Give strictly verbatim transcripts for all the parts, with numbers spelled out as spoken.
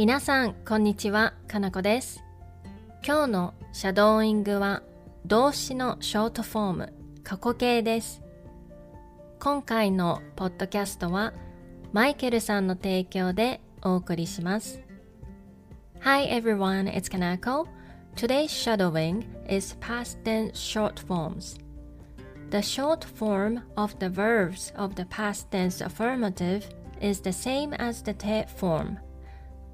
皆さんこんにちは、Kanakoです。今日のシャドーイングは動詞のショートフォーム、過去形です。今回のポッドキャストはMichaelさんの提供でお送りします。 Hi everyone, it's Kanako. Today's shadowing is past tense short forms. The short form of the verbs of the past tense affirmative is the same as the te form.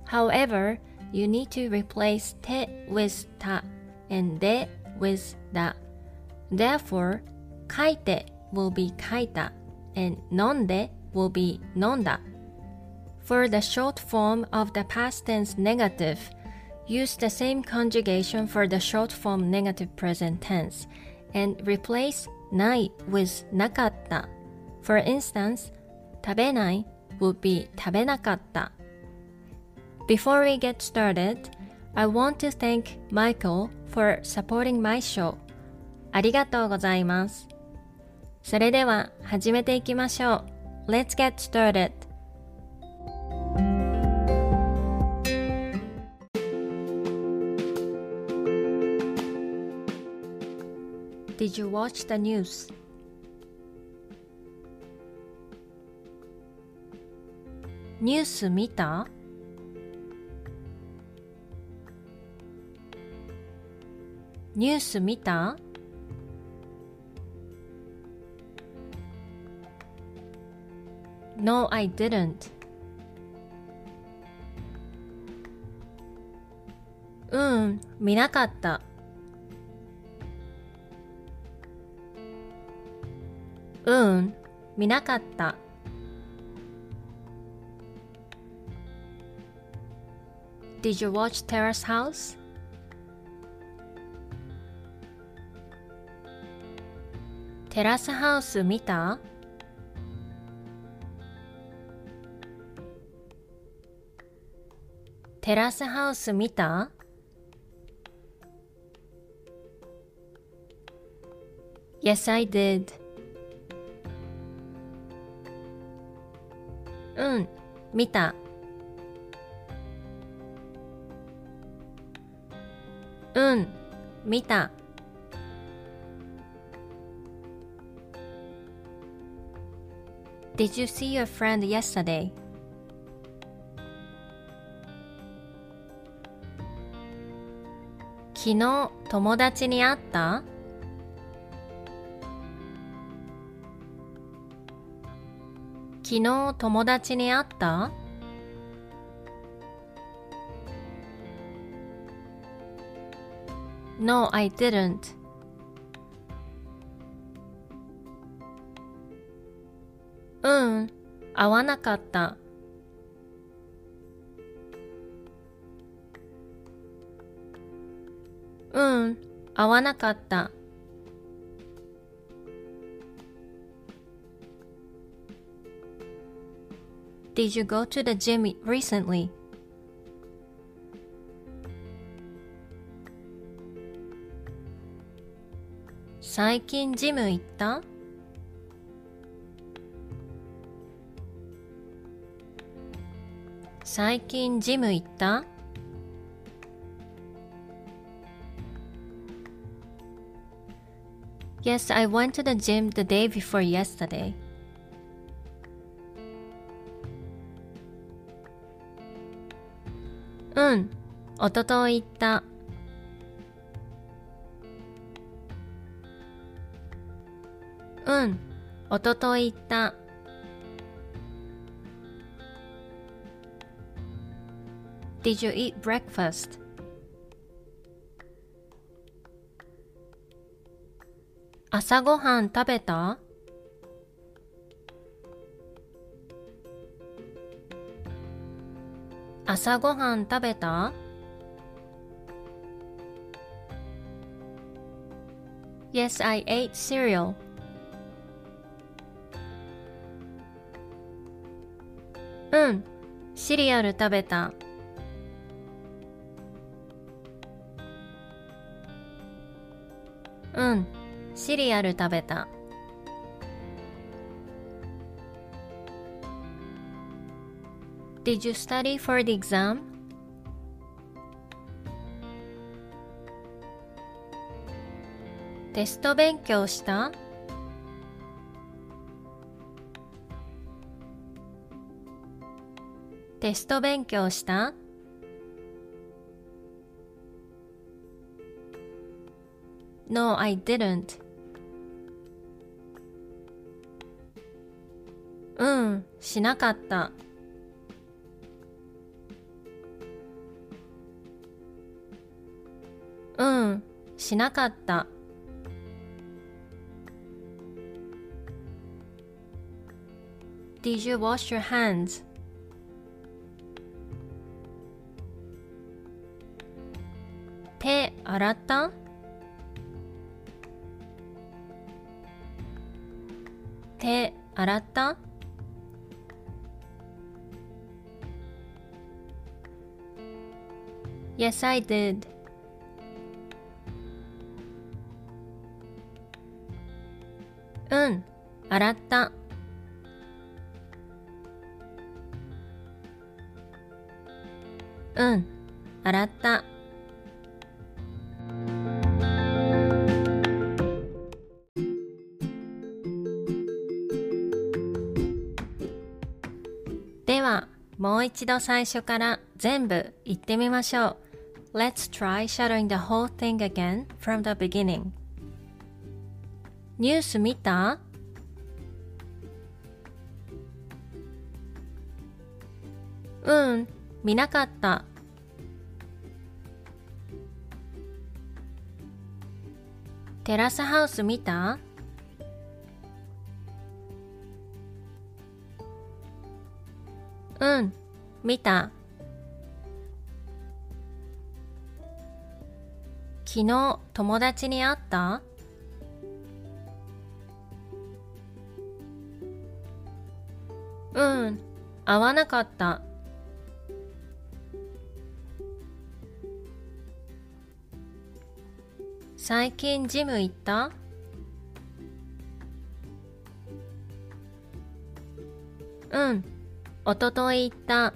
However, you need to replace te with ta and de with da. Therefore, kaite will be kaita and nonde will be nonda. For the short form of the past tense negative, use the same conjugation for the short form negative present tense and replace nai with nakatta. For instance, tabenai would be tabenakatta. Before we get started, I want to thank Michael for supporting my show. ありがとうございます。それでは始めていきましょう。Let's get started. Did you watch the news? News 見た？ニュース見た？No, I didn't. うん、見なかった。うん、見なかった。Did you watch Terrace House?テラスハウス見た？テラスハウス見た？ Yes, I did. うん、見た。うん、見た。Did you see your friend yesterday? 昨日友達に会った？昨日友達に会った？ No, I didn't.うん、会わなかった。うん、会わなかった。Did you go to the gym recently? 最近ジム行った？最近ジム行った？ Yes, I went to the gym the day before yesterday. うん、おととい行った。うん、おととい行った。Did you eat breakfast? 朝ごはん食べた？朝ごはん食べた？ Yes, I ate cereal. うん、シリアル食べた。うん、シリアル食べた。Did you study for the exam? テスト勉強した？テスト勉強した？No, I didn't. うん、しなかった。うん、しなかった。Did you wash your hands? 手洗った？手洗った？Yes, I did. うん、洗った。うん、洗った。では、もう一度最初から全部言ってみましょう。Let's try shadowing the whole thing again from the beginning. ニュース見た？うん、見なかった。テラスハウス見た？うん、見た。昨日、友達に会った？うん、会わなかった。最近ジム行った？うん、おととい行った。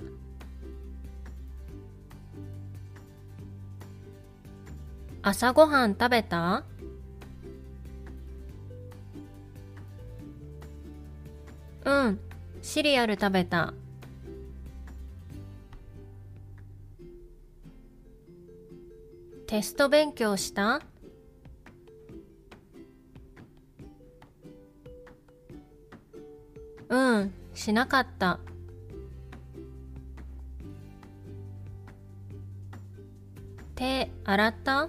朝ごはん食べた？うん、シリアル食べた。テスト勉強した？うん、しなかった。手洗った？